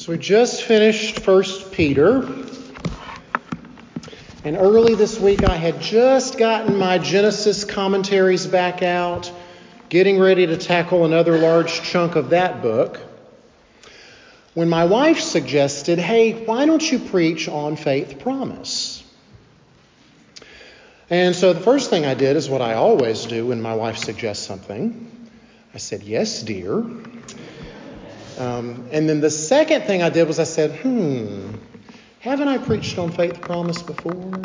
So we just finished 1 Peter. And early this week I had just gotten my Genesis commentaries back out, getting ready to tackle another large chunk of that book, when my wife suggested, hey, why don't you preach on faith promise? And so the first thing I did is what I always do when my wife suggests something. I said, yes, dear. And then the second thing I did was I said, haven't I preached on faith promise before?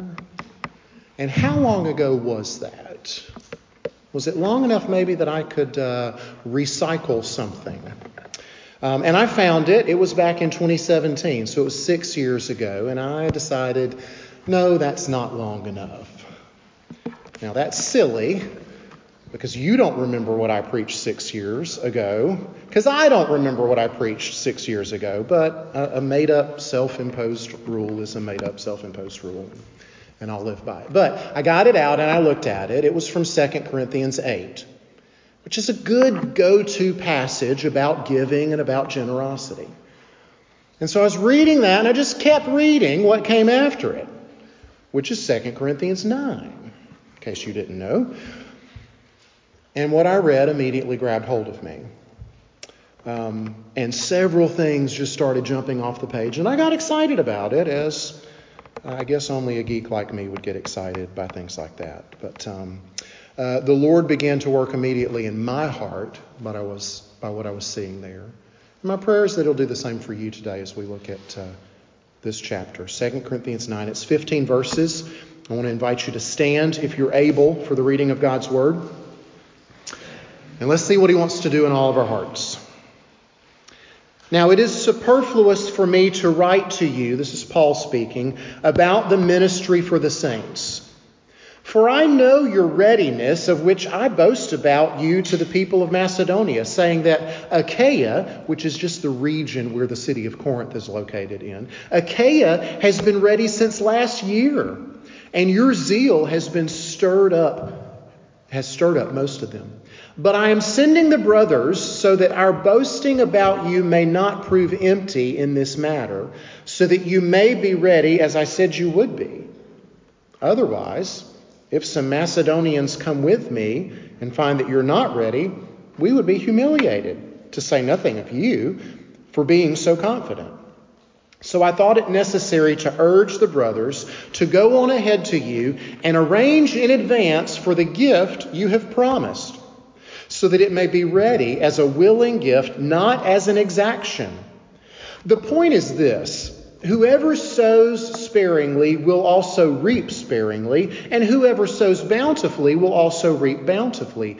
And how long ago was that? Was it long enough maybe that I could recycle something? And I found it. It was back in 2017, so it was 6 years ago. And I decided, no, that's not long enough. Now, that's silly, because you don't remember what I preached 6 years ago, because I don't remember what I preached 6 years ago, but a made-up self-imposed rule is a made-up self-imposed rule, and I'll live by it. But I got it out, and I looked at it. It was from 2 Corinthians 8, which is a good go-to passage about giving and about generosity. And so I was reading that, and I just kept reading what came after it, which is 2 Corinthians 9, in case you didn't know. And what I read immediately grabbed hold of me. And several things just started jumping off the page. And I got excited about it, as I guess only a geek like me would get excited by things like that. But the Lord began to work immediately in my heart by what I was seeing there. And my prayer is that He'll do the same for you today as we look at this chapter, 2 Corinthians 9. It's 15 verses. I want to invite you to stand, if you're able, for the reading of God's Word. And let's see what He wants to do in all of our hearts. Now, it is superfluous for me to write to you, this is Paul speaking, about the ministry for the saints. For I know your readiness, of which I boast about you to the people of Macedonia, saying that Achaia, which is just the region where the city of Corinth is located in, Achaia has been ready since last year, and your zeal has stirred up most of them. But I am sending the brothers so that our boasting about you may not prove empty in this matter, so that you may be ready as I said you would be. Otherwise, if some Macedonians come with me and find that you're not ready, we would be humiliated, to say nothing of you, for being so confident. So I thought it necessary to urge the brothers to go on ahead to you and arrange in advance for the gift you have promised, so that it may be ready as a willing gift, not as an exaction. The point is this: whoever sows sparingly will also reap sparingly, and whoever sows bountifully will also reap bountifully.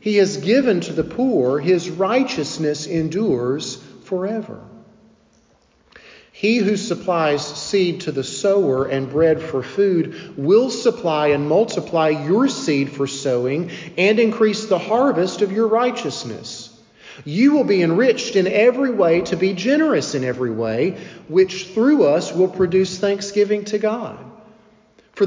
He has given to the poor, His righteousness endures forever. He who supplies seed to the sower and bread for food will supply and multiply your seed for sowing and increase the harvest of your righteousness. You will be enriched in every way to be generous in every way, which through us will produce thanksgiving to God. For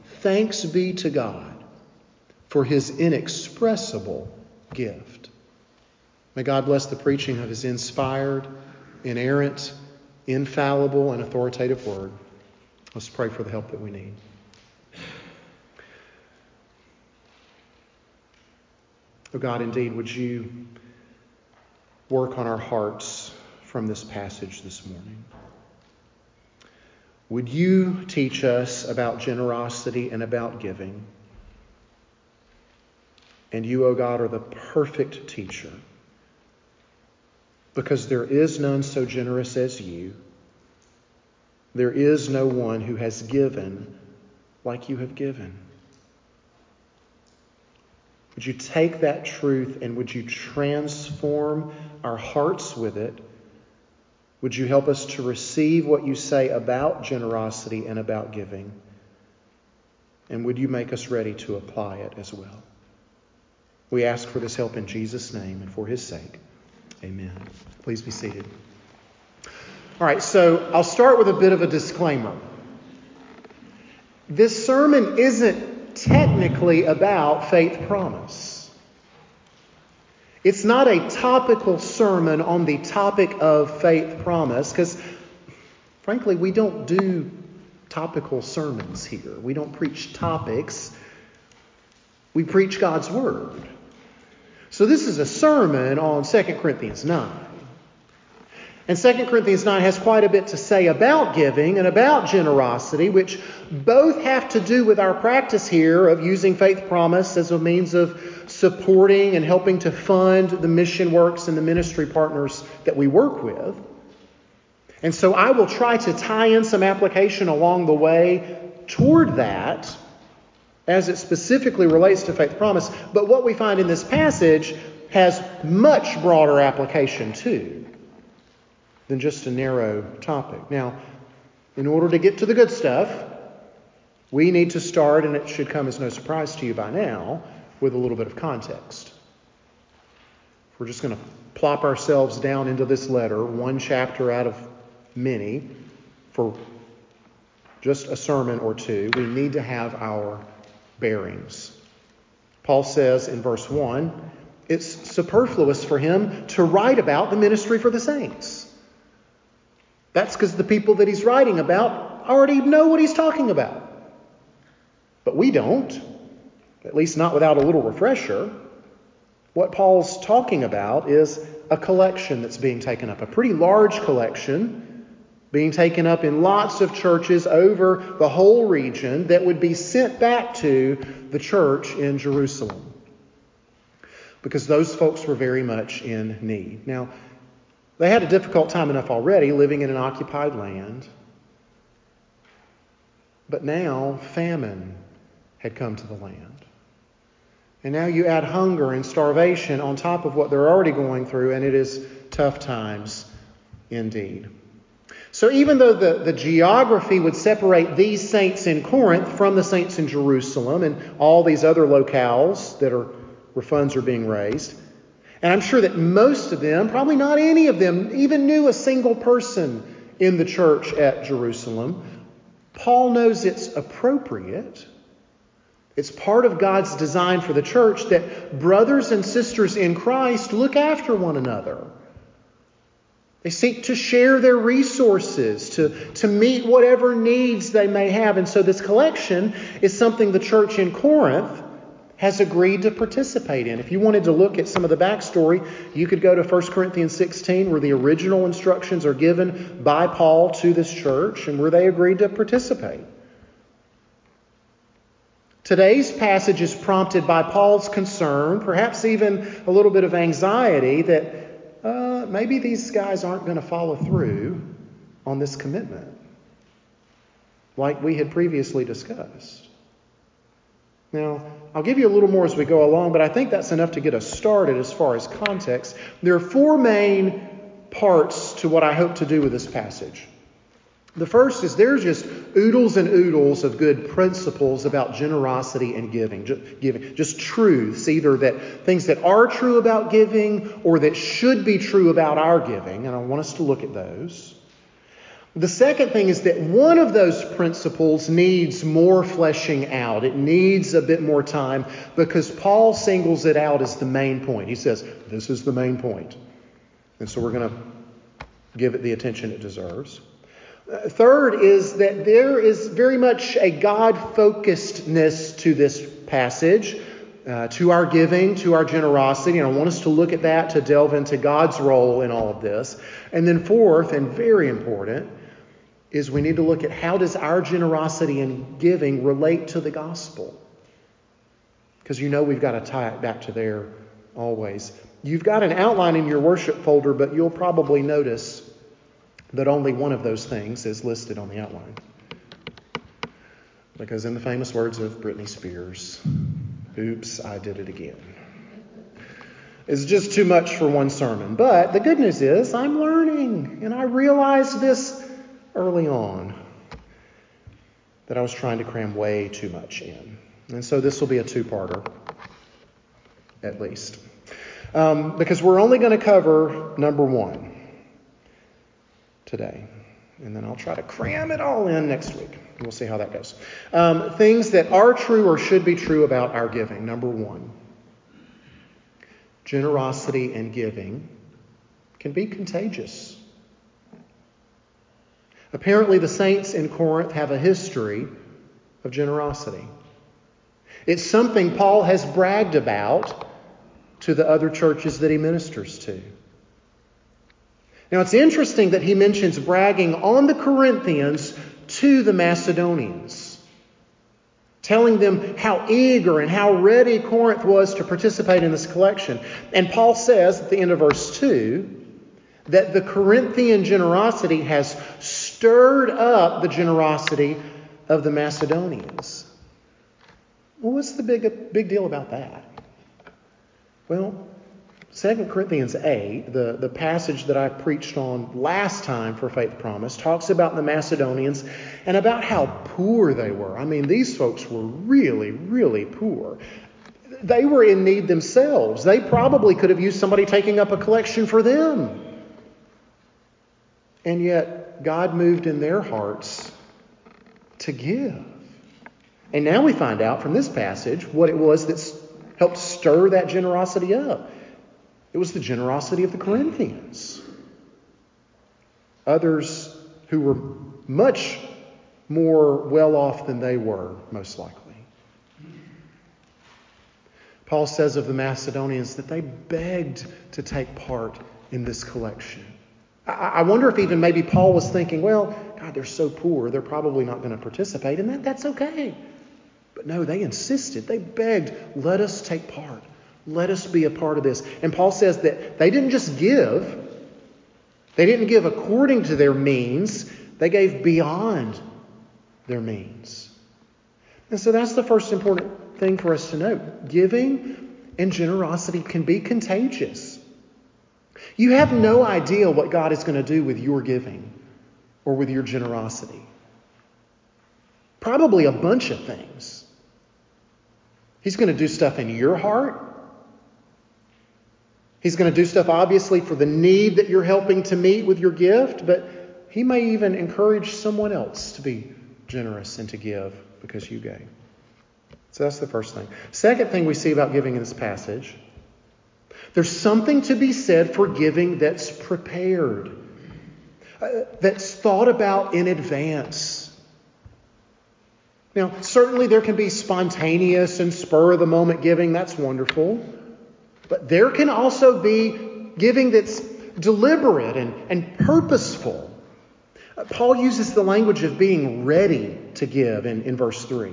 Thanks be to God for His inexpressible gift. May God bless the preaching of His inspired, inerrant, infallible and authoritative word. Let's pray for the help that we need. Oh God, indeed, would you work on our hearts from this passage this morning? Would you teach us about generosity and about giving? And you, O God, are the perfect teacher, because there is none so generous as you. There is no one who has given like you have given. Would you take that truth and would you transform our hearts with it? Would you help us to receive what you say about generosity and about giving? And would you make us ready to apply it as well? We ask for this help in Jesus' name and for his sake. Amen. Please be seated. All right, so I'll start with a bit of a disclaimer. This sermon isn't technically about faith promise. It's not a topical sermon on the topic of faith promise because, frankly, we don't do topical sermons here. We don't preach topics. We preach God's Word. So this is a sermon on 2 Corinthians 9. And 2 Corinthians 9 has quite a bit to say about giving and about generosity, which both have to do with our practice here of using faith promise as a means of supporting and helping to fund the mission works and the ministry partners that we work with. And so I will try to tie in some application along the way toward that as it specifically relates to faith promise. But what we find in this passage has much broader application too than just a narrow topic. Now, in order to get to the good stuff, we need to start, and it should come as no surprise to you by now, with a little bit of context. If we're just going to plop ourselves down into this letter, one chapter out of many, for just a sermon or two, we need to have our bearings. Paul says in verse 1, it's superfluous for him to write about the ministry for the saints. That's because the people that he's writing about already know what he's talking about. But we don't, at least not without a little refresher. What Paul's talking about is a collection that's being taken up, a pretty large collection being taken up in lots of churches over the whole region that would be sent back to the church in Jerusalem, because those folks were very much in need. Now, they had a difficult time enough already living in an occupied land. But now famine had come to the land. And now you add hunger and starvation on top of what they're already going through, and it is tough times indeed. So even though the geography would separate these saints in Corinth from the saints in Jerusalem and all these other locales where funds are being raised, and I'm sure that most of them, probably not any of them, even knew a single person in the church at Jerusalem, Paul knows it's appropriate. It's part of God's design for the church that brothers and sisters in Christ look after one another. They seek to share their resources, to meet whatever needs they may have. And so this collection is something the church in Corinth has agreed to participate in. If you wanted to look at some of the backstory, you could go to 1 Corinthians 16, where the original instructions are given by Paul to this church and where they agreed to participate. Today's passage is prompted by Paul's concern, perhaps even a little bit of anxiety, that maybe these guys aren't going to follow through on this commitment, like we had previously discussed. Now, I'll give you a little more as we go along, but I think that's enough to get us started as far as context. There are four main parts to what I hope to do with this passage. The first is there's just oodles and oodles of good principles about generosity and giving. Just truths, either that things that are true about giving or that should be true about our giving, and I want us to look at those. The second thing is that one of those principles needs more fleshing out. It needs a bit more time because Paul singles it out as the main point. He says, this is the main point. And so we're going to give it the attention it deserves. Third is that there is very much a God-focusedness to this passage, to our giving, to our generosity. And I want us to look at that, to delve into God's role in all of this. And then fourth, and very important, is we need to look at how does our generosity and giving relate to the gospel? Because you know we've got to tie it back to there always. You've got an outline in your worship folder, but you'll probably notice that only one of those things is listed on the outline. Because in the famous words of Britney Spears, oops, I did it again. It's just too much for one sermon. But the good news is I'm learning, and I realized this early on, that I was trying to cram way too much in. And so this will be a two-parter, at least. Because we're only going to cover number one today. And then I'll try to cram it all in next week. We'll see how that goes. Things that are true or should be true about our giving. Number one, generosity and giving can be contagious. Apparently, the saints in Corinth have a history of generosity. It's something Paul has bragged about to the other churches that he ministers to. Now, it's interesting that he mentions bragging on the Corinthians to the Macedonians, telling them how eager and how ready Corinth was to participate in this collection. And Paul says at the end of verse 2 that the Corinthian generosity has stirred up the generosity of the Macedonians. Well, what's the big deal about that? Well, 2 Corinthians 8, the passage that I preached on last time for Faith Promise, talks about the Macedonians and about how poor they were. I mean, these folks were really, really poor. They were in need themselves. They probably could have used somebody taking up a collection for them. And yet, God moved in their hearts to give. And now we find out from this passage what it was that helped stir that generosity up. It was the generosity of the Corinthians. Others who were much more well-off than they were, most likely. Paul says of the Macedonians that they begged to take part in this collection. I wonder if even maybe Paul was thinking, well, God, they're so poor, they're probably not going to participate, and that's okay. But no, they insisted. They begged, let us take part. Let us be a part of this. And Paul says that they didn't just give. They didn't give according to their means. They gave beyond their means. And so that's the first important thing for us to note. Giving and generosity can be contagious. You have no idea what God is going to do with your giving or with your generosity. Probably a bunch of things. He's going to do stuff in your heart. He's going to do stuff, obviously, for the need that you're helping to meet with your gift, but he may even encourage someone else to be generous and to give because you gave. So that's the first thing. Second thing we see about giving in this passage, there's something to be said for giving that's prepared, that's thought about in advance. Now, certainly there can be spontaneous and spur-of-the-moment giving. That's wonderful. But there can also be giving that's deliberate and purposeful. Paul uses the language of being ready to give in verse 3.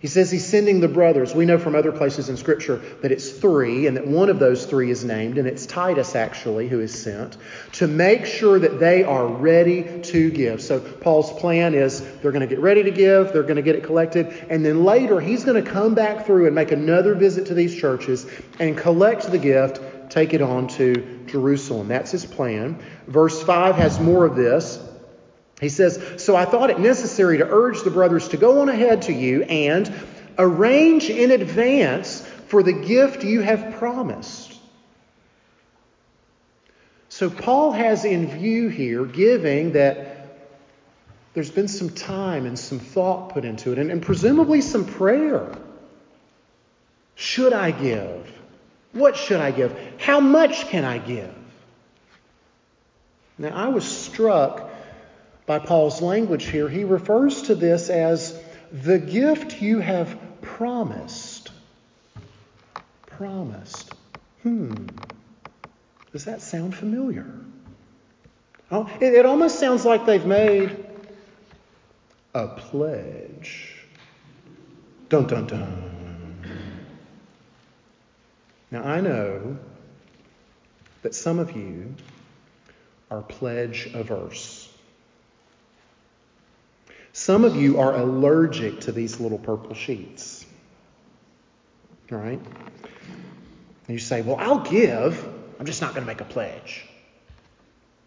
He says he's sending the brothers. We know from other places in Scripture that it's three and that one of those three is named, and it's Titus actually who is sent to make sure that they are ready to give. So Paul's plan is they're going to get ready to give, they're going to get it collected, and then later he's going to come back through and make another visit to these churches and collect the gift, take it on to Jerusalem. That's his plan. Verse 5 has more of this. He says, so I thought it necessary to urge the brothers to go on ahead to you and arrange in advance for the gift you have promised. So Paul has in view here giving that there's been some time and some thought put into it and presumably some prayer. Should I give? What should I give? How much can I give? Now I was struck by Paul's language here. He refers to this as the gift you have promised. Promised. Does that sound familiar? It almost sounds like they've made a pledge. Dun, dun, dun. Now, I know that some of you are pledge averse. Some of you are allergic to these little purple sheets. All right? And you say, well, I'll give. I'm just not going to make a pledge.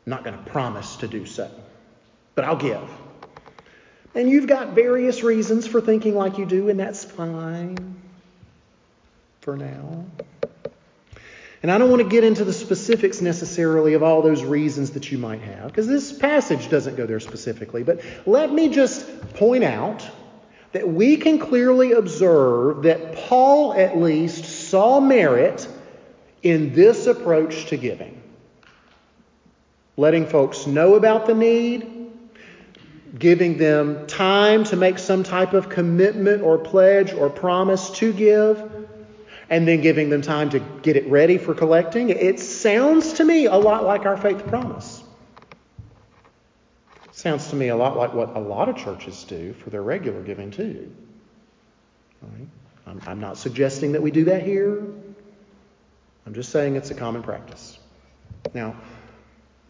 I'm not going to promise to do so. But I'll give. And you've got various reasons for thinking like you do, and that's fine for now. And I don't want to get into the specifics necessarily of all those reasons that you might have, because this passage doesn't go there specifically. But let me just point out that we can clearly observe that Paul at least saw merit in this approach to giving. Letting folks know about the need, giving them time to make some type of commitment or pledge or promise to give, and then giving them time to get it ready for collecting. It sounds to me a lot like our faith promise. It sounds to me a lot like what a lot of churches do for their regular giving too. All right? I'm not suggesting that we do that here. I'm just saying it's a common practice. Now,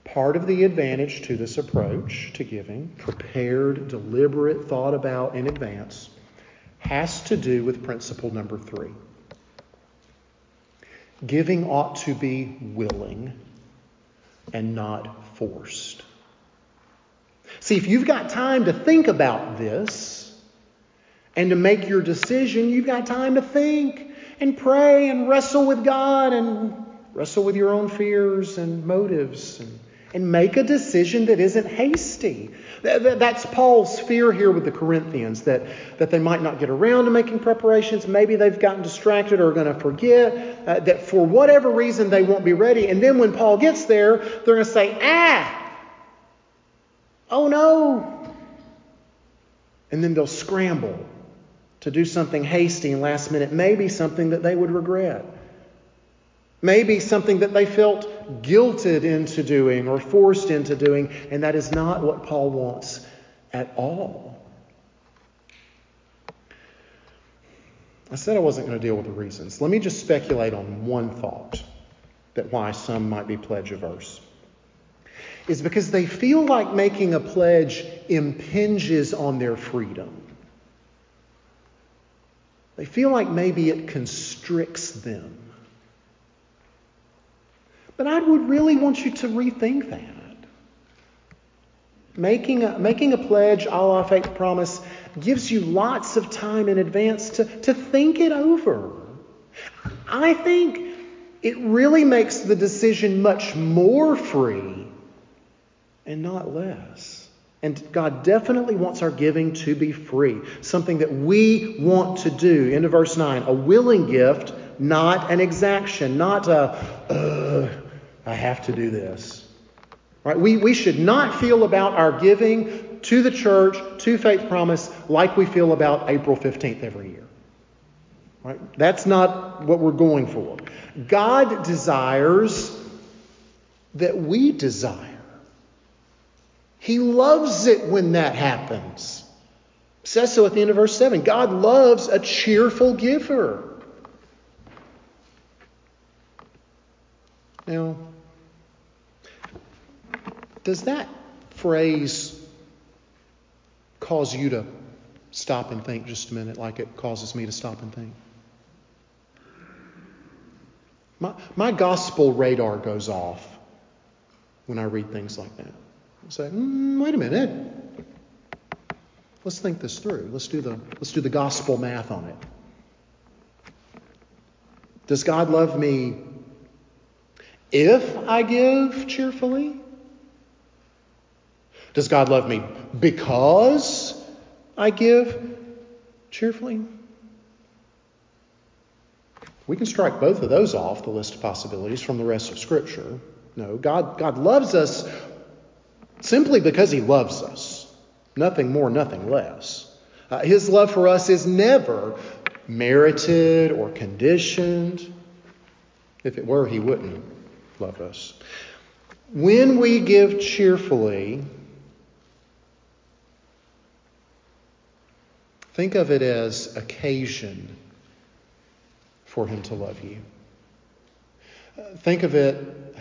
part of the advantage to this approach to giving, prepared, deliberate, thought about in advance, has to do with principle number 3. Giving ought to be willing and not forced. See, if you've got time to think about this and to make your decision, you've got time to think and pray and wrestle with God and wrestle with your own fears and motives and make a decision that isn't hasty. That's Paul's fear here with the Corinthians, that they might not get around to making preparations. Maybe they've gotten distracted or are going to forget, that for whatever reason they won't be ready. And then when Paul gets there, they're going to say, oh no. And then they'll scramble to do something hasty and last minute, maybe something that they would regret. Maybe something that they felt guilted into doing or forced into doing, and that is not what Paul wants at all. I said I wasn't going to deal with the reasons. Let me just speculate on one thought that why some might be pledge averse. It's because they feel like making a pledge impinges on their freedom. They feel like maybe it constricts them. But I would really want you to rethink that. Making a pledge a la faith promise gives you lots of time in advance to think it over. I think it really makes the decision much more free and not less. And God definitely wants our giving to be free, something that we want to do. End of verse 9, a willing gift, not an exaction, not a I have to do this. Right? We should not feel about our giving to the church, to Faith Promise, like we feel about April 15th every year. Right? That's not what we're going for. God desires that we desire. He loves it when that happens. It says so at the end of verse 7. God loves a cheerful giver. Now, does that phrase cause you to stop and think just a minute like it causes me to stop and think? My gospel radar goes off when I read things like that. I say, wait a minute. Let's think this through. Let's do the gospel math on it. Does God love me if I give cheerfully? Does God love me because I give cheerfully? We can strike both of those off the list of possibilities from the rest of Scripture. No, God loves us simply because He loves us. Nothing more, nothing less. His love for us is never merited or conditioned. If it were, He wouldn't love us. When we give cheerfully, Think of it as occasion for him to love you. Think of it,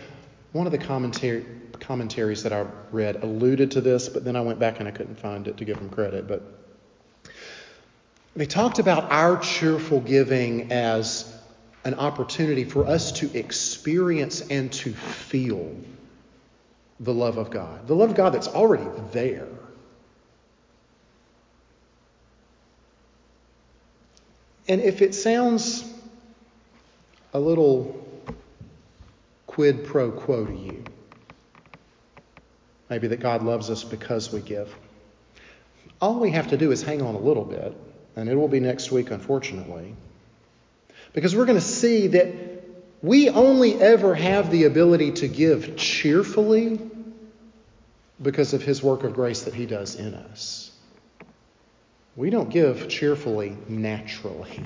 one of the commentaries that I read alluded to this, but then I went back and I couldn't find it to give them credit. But they talked about our cheerful giving as an opportunity for us to experience and to feel the love of God. The love of God that's already there. And if it sounds a little quid pro quo to you, maybe that God loves us because we give, all we have to do is hang on a little bit, and it will be next week, unfortunately, because we're going to see that we only ever have the ability to give cheerfully because of his work of grace that he does in us. We don't give cheerfully naturally.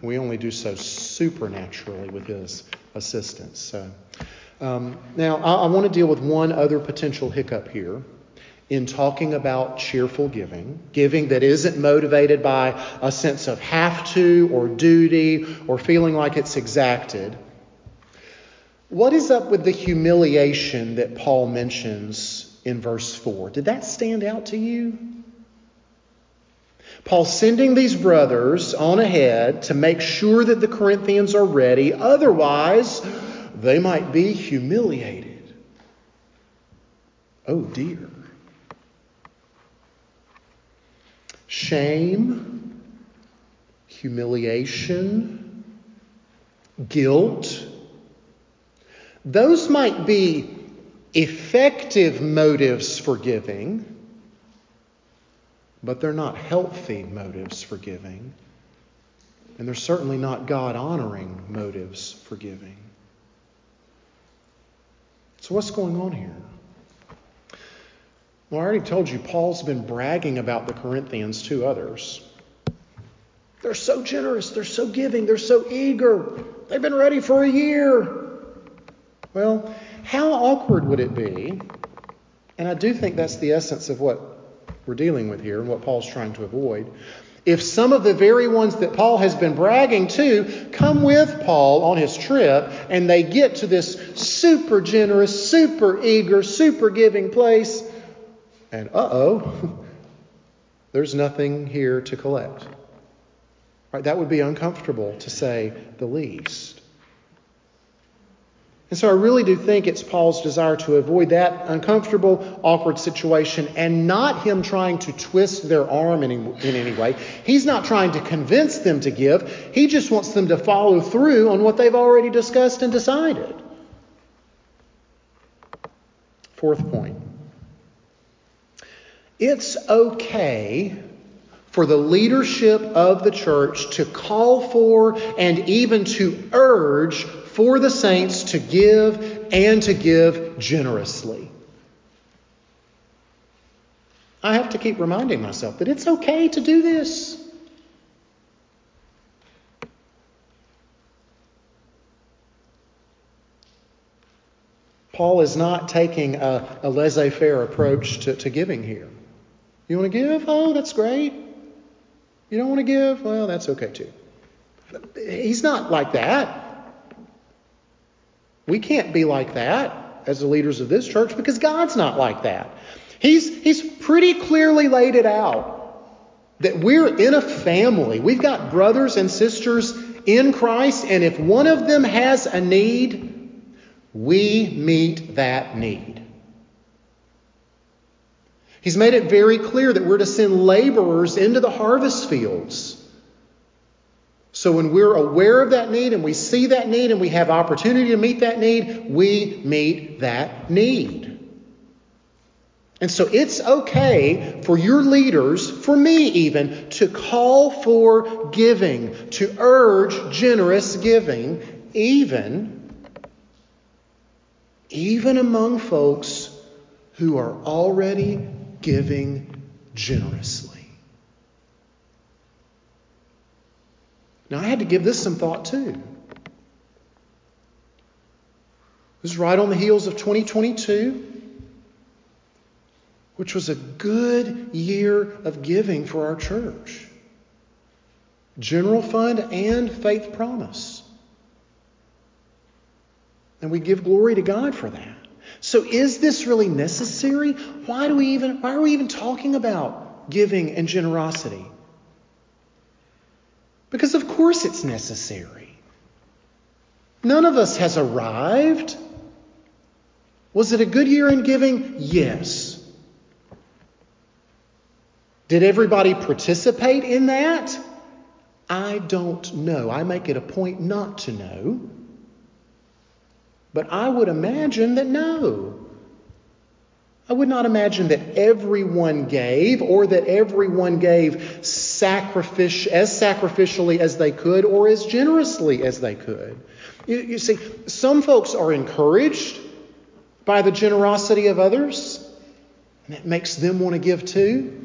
We only do so supernaturally with his assistance. So, now, I want to deal with one other potential hiccup here in talking about cheerful giving, giving that isn't motivated by a sense of have to or duty or feeling like it's exacted. What is up with the humiliation that Paul mentions in verse 4? Did that stand out to you? Paul's sending these brothers on ahead to make sure that the Corinthians are ready. Otherwise, they might be humiliated. Oh dear. Shame, humiliation, guilt. Those might be effective motives for giving, but they're not healthy motives for giving. And they're certainly not God-honoring motives for giving. So what's going on here? Well, I already told you, Paul's been bragging about the Corinthians to others. They're so generous. They're so giving. They're so eager. They've been ready for a year. Well, how awkward would it be? And I do think that's the essence of what we're dealing with here and what Paul's trying to avoid. If some of the very ones that Paul has been bragging to come with Paul on his trip and they get to this super generous, super eager, super giving place, and uh-oh, there's nothing here to collect. Right? That would be uncomfortable, to say the least. And so I really do think it's Paul's desire to avoid that uncomfortable, awkward situation, and not him trying to twist their arm in any way. He's not trying to convince them to give. He just wants them to follow through on what they've already discussed and decided. Fourth point. It's okay for the leadership of the church to call for and even to urge for the saints to give and to give generously. I have to keep reminding myself that it's okay to do this. Paul is not taking a laissez-faire approach to giving here. You want to give? Oh, that's great. You don't want to give? Well, that's okay too. He's not like that. We can't be like that as the leaders of this church because God's not like that. He's pretty clearly laid it out that we're in a family. We've got brothers and sisters in Christ, and if one of them has a need, we meet that need. He's made it very clear that we're to send laborers into the harvest fields. So when we're aware of that need and we see that need and we have opportunity to meet that need, we meet that need. And so it's okay for your leaders, for me even, to call for giving, to urge generous giving, even among folks who are already giving generously. Now, I had to give this some thought, too. This is right on the heels of 2022. which was a good year of giving for our church. General fund and faith promise. And we give glory to God for that. So is this really necessary? Why are we even talking about giving and generosity? Because of course it's necessary. None of us has arrived. Was it a good year in giving? Yes. Did everybody participate in that? I don't know. I make it a point not to know. But I would imagine that no. I would not imagine that everyone gave, or that everyone gave as sacrificially as they could, or as generously as they could. You see, some folks are encouraged by the generosity of others, and that makes them want to give too.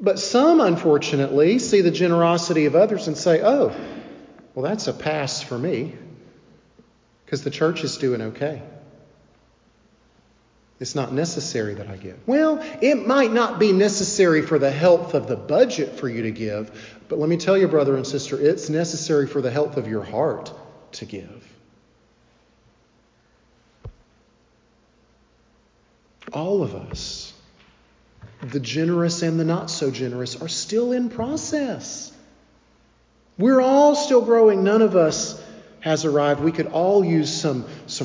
But some, unfortunately, see the generosity of others and say, oh, well, that's a pass for me because the church is doing okay. It's not necessary that I give. Well, it might not be necessary for the health of the budget for you to give, but let me tell you, brother and sister, it's necessary for the health of your heart to give. All of us, the generous and the not so generous, are still in process. We're all still growing. None of us has arrived. We could all use some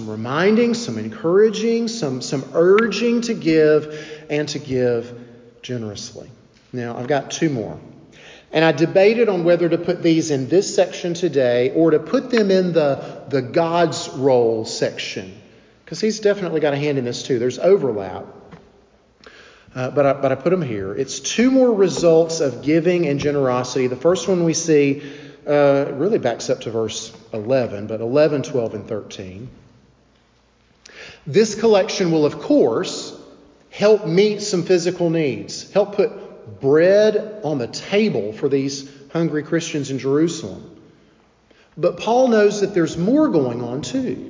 reminding, some encouraging, some urging to give and to give generously. Now, I've got two more. And I debated on whether to put these in this section today or to put them in the God's role section, because he's definitely got a hand in this too. There's overlap. But I put them here. It's two more results of giving and generosity. The first one we see really backs up to verse 11, but 11, 12, and 13. This collection will, of course, help meet some physical needs, help put bread on the table for these hungry Christians in Jerusalem. But Paul knows that there's more going on too.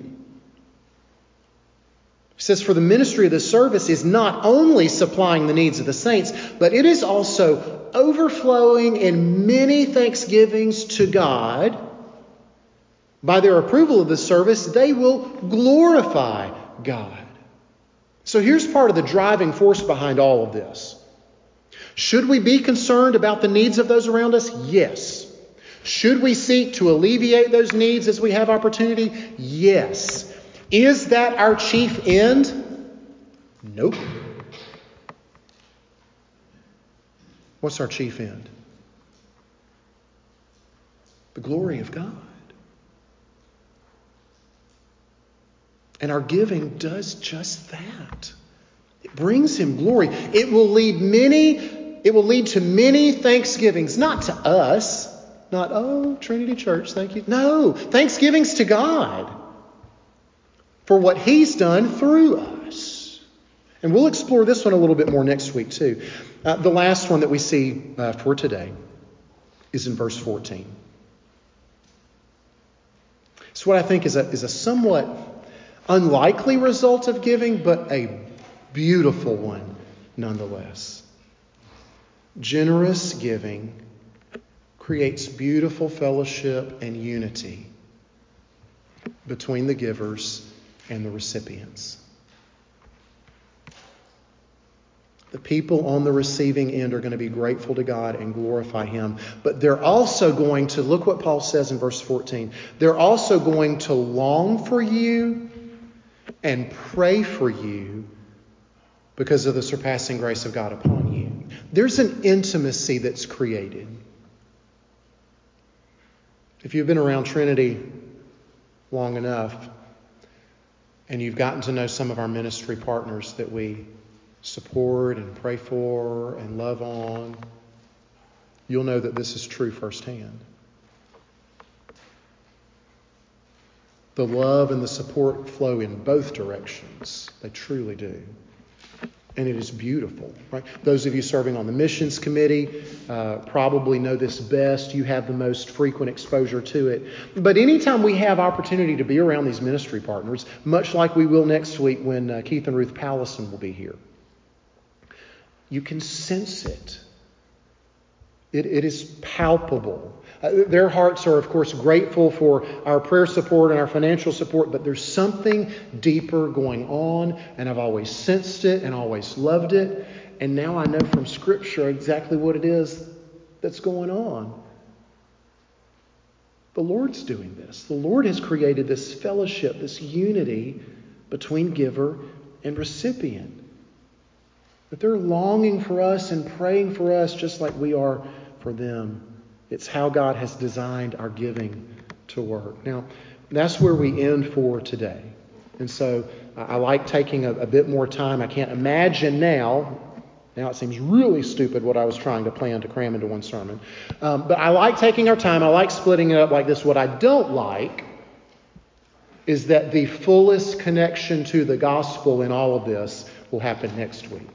It says, for the ministry of the service is not only supplying the needs of the saints, but it is also overflowing in many thanksgivings to God. By their approval of the service, they will glorify God. So here's part of the driving force behind all of this. Should we be concerned about the needs of those around us? Yes. Should we seek to alleviate those needs as we have opportunity? Yes. Is that our chief end? Nope. What's our chief end? The glory of God. And our giving does just that. It brings him glory. It will lead to many thanksgivings, not to us, not, oh, Trinity Church, thank you. No, thanksgivings to God for what he's done through us. And we'll explore this one a little bit more next week too. The last one that we see for today is in verse 14. It's what I think is a somewhat unlikely result of giving, but a beautiful one nonetheless. Generous giving creates beautiful fellowship and unity between the givers and the recipients. The people on the receiving end are going to be grateful to God and glorify him. But they're also going to, look what Paul says in verse 14, they're also going to long for you and pray for you because of the surpassing grace of God upon you. There's an intimacy that's created. If you've been around Trinity long enough, and you've gotten to know some of our ministry partners that we support and pray for and love on, you'll know that this is true firsthand. The love and the support flow in both directions. They truly do. And it is beautiful, right? Those of you serving on the missions committee probably know this best. You have the most frequent exposure to it. But anytime we have opportunity to be around these ministry partners, much like we will next week when Keith and Ruth Powlison will be here, you can sense it. It is palpable. Their hearts are, of course, grateful for our prayer support and our financial support, but there's something deeper going on, and I've always sensed it and always loved it, and now I know from Scripture exactly what it is that's going on. The Lord's doing this. The Lord has created this fellowship, this unity between giver and recipient. That they're longing for us and praying for us just like we are for them. It's how God has designed our giving to work. Now, that's where we end for today. And so I like taking a bit more time. I can't imagine now it seems really stupid what I was trying to plan to cram into one sermon. But I like taking our time. I like splitting it up like this. What I don't like is that the fullest connection to the gospel in all of this will happen next week.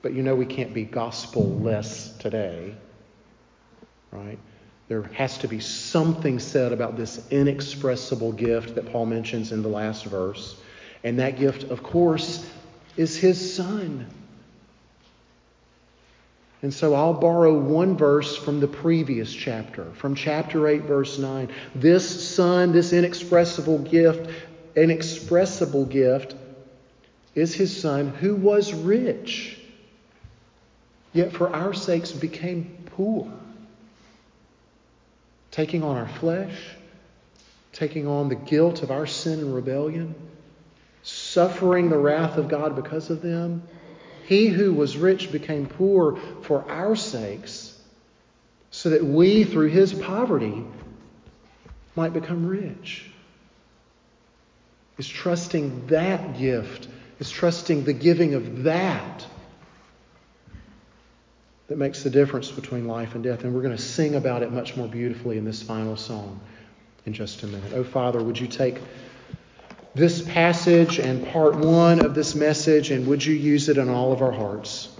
But we can't be gospel-less today, right? There has to be something said about this inexpressible gift that Paul mentions in the last verse. And that gift, of course, is his Son. And so I'll borrow one verse from the previous chapter, from chapter 8, verse 9. This Son, this inexpressible gift is his Son who was rich, yet for our sakes became poor, taking on our flesh, taking on the guilt of our sin and rebellion, suffering the wrath of God because of them. He who was rich became poor for our sakes, so that we, through his poverty, might become rich. It's trusting that gift, it's trusting the giving of that that makes the difference between life and death. And we're going to sing about it much more beautifully in this final song in just a minute. Oh, Father, would you take this passage and part one of this message, and would you use it in all of our hearts?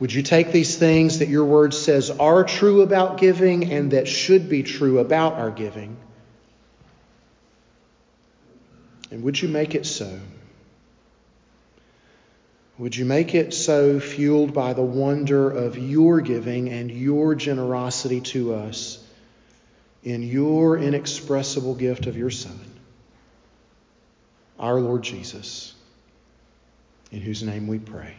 Would you take these things that your word says are true about giving and that should be true about our giving, and would you make it so? Would you make it so, fueled by the wonder of your giving and your generosity to us in your inexpressible gift of your Son, our Lord Jesus, in whose name we pray.